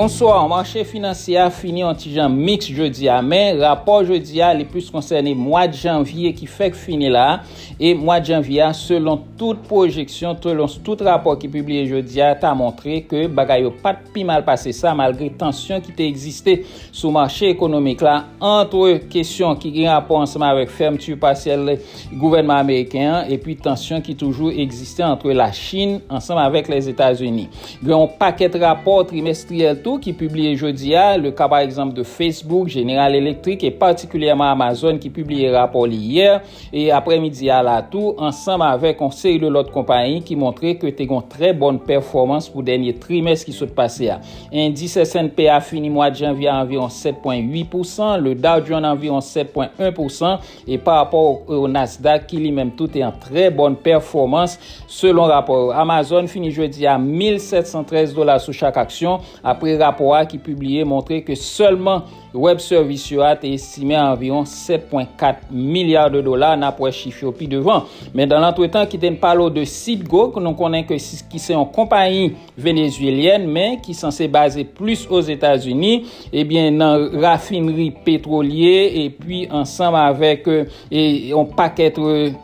Bonsoir, marché financier a fini en petit jan mix jeudi à, mais rapport jeudi à les plus concernés mois de janvier qui fait fini là et mois de janvier selon toute projection, selon tout rapport qui publié jeudi à t'a montré que bagay yo pas pi mal passé ça malgré tension qui existé sur marché économique là entre question qui gen rapport ensemble avec fermeture partielle gouvernement américain et puis tension qui toujours existait entre la Chine ensemble avec les États-Unis. Gen un paquet de rapports trimestriels tout qui publié jeudi à, le cas par exemple de Facebook, General Electric et particulièrement Amazon qui publié rapport hier et après-midi à la tout ensemble avec un série de l'autre compagnie qui montrait que t'es une très bonne performance pour dernier trimestre qui s'est passé. Indice S&P a fini mois de janvier à environ 7.8%, le Dow Jones environ 7.1% et par rapport au Nasdaq qui lui-même tout est en très bonne performance selon rapport. Amazon finit jeudi à $1,713 sous chaque action après rapport qui publié montrait que seulement web service a été estimé à environ $7.4 milliards n'après chiffre puis devant. Mais dans l'entretemps qui t'en parle de Citgo que nous connaissons que qui c'est une compagnie vénézuélienne mais qui censée baser plus aux États-Unis et bien dans raffinerie pétrolière et puis ensemble avec on paquet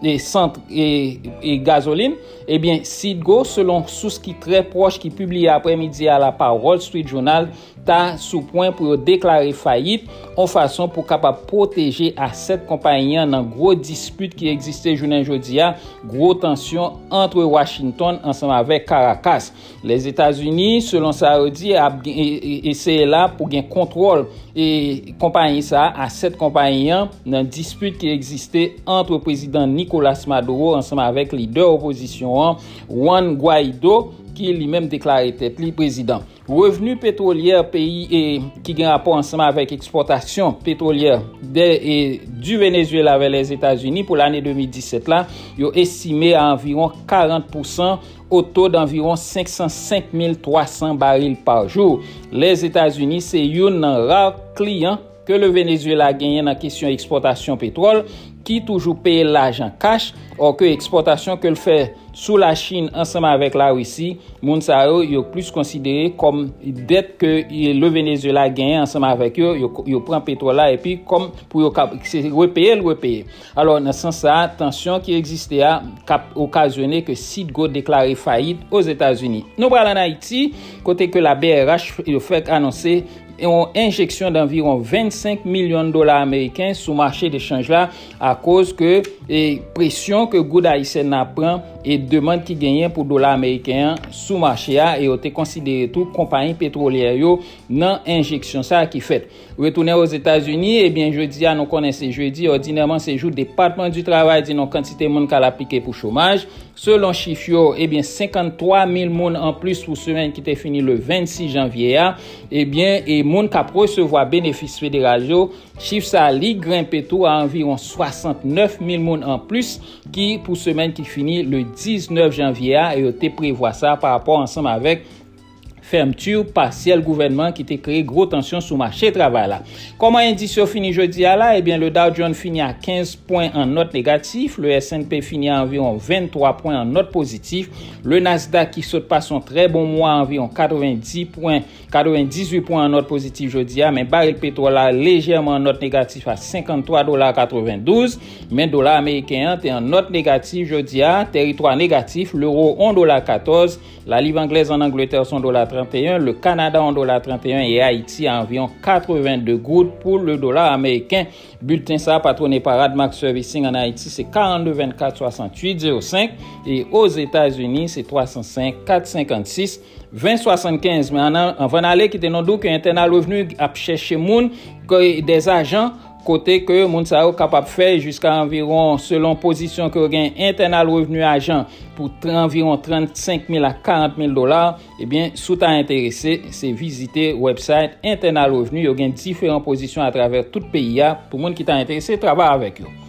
des centres et gasoline et bien Citgo selon source qui très proche qui publie après-midi à la par Wall Street journal ta sous point pour déclarer faillite en façon pour capable protéger à cette compagnie dans gros dispute qui existait aujourd'hui à gros tension entre Washington ensemble avec Caracas. Les États-Unis selon Saoudi a essayé là pour gain contrôle et compagnie ça à cette compagnie dans dispute qui existait entre président Nicolás Maduro ensemble avec leader opposition Juan Guaidó qui lui-même déclaré tête li président. Revenu pétrolier pays et qui gagne rapport ensemble avec exportation pétrolière du Venezuela vers les États-Unis pour l'année 2017 là, yo estimé à environ 40% au taux d'environ 505 300 barils par jour. Les États-Unis c'est une rare client que le Venezuela gagne en question exportation pétrole qui toujours paye l'argent cash or que exportation que le fait sous la Chine ensemble avec la Russie, Mounsao est plus considéré comme dette que le Venezuela gagne ensemble avec eux, il prend pétrole là et puis comme pour repayer. Alors dans ce sens ça, tension qui existait a occasionné que Citgo déclaré faillite aux États-Unis. Nous parlons en Haïti, côté que la BRH fait annoncer une injection d'environ $25 millions américains sur marché d'échange là à cause que pression que Good Haïtien apprend et demande qui gagne pour dollar américain sous marché a et été considéré tout compagnie pétrolière yo dans injection ça qui fait. Retourner aux États-Unis et bien jeudi à nous connaissons jeudi ordinairement c'est jour département du travail dit non quantité monde qui a appliqué pour chômage selon chiffre et bien 53 000 monde en plus pour semaine qui était fini le 26 janvier a et bien et monde qui a recevoir bénéfice fédéral yo chiffre ça li grimper tout à environ 69 000 monde en plus qui pour semaine qui finit le 19 janvier a et te prévoit ça par rapport ensemble avec fermeture partielle gouvernement qui t'a créé gros tension sur marché travail là. Comment indice fini jeudi à là? Eh bien le Dow Jones finit à 15 points en note négatif, le S&P finit à environ 23 points en note positif, le Nasdaq qui saute pas son très bon mois environ 98 points en note positif jeudi à, mais baril pétrole là légèrement en note négatif à $53.92, mais dollar américain est en note négative jeudi à, territoire négatif, l'euro $1.14, la livre anglaise en Angleterre son $31, le Canada en $31 et Haïti à environ 82 gouttes pour le dollar américain. Bulletin ça patronné par Admark Servicing en Haïti c'est 42 24 68 05 et aux États-Unis c'est 305 456 20 75. Mais en van aller qui te non dou que internal revenu a chercher moun des agents côté que moun sa capable faire jusqu'à environ selon position que gain internal revenu agent pour environ $35,000 à $40,000, eh bien, sous ta intéressé, c'est visiter website internal revenu, il y a différentes positions à travers tout le pays pour monde qui t'a intéressé, travaille avec eux.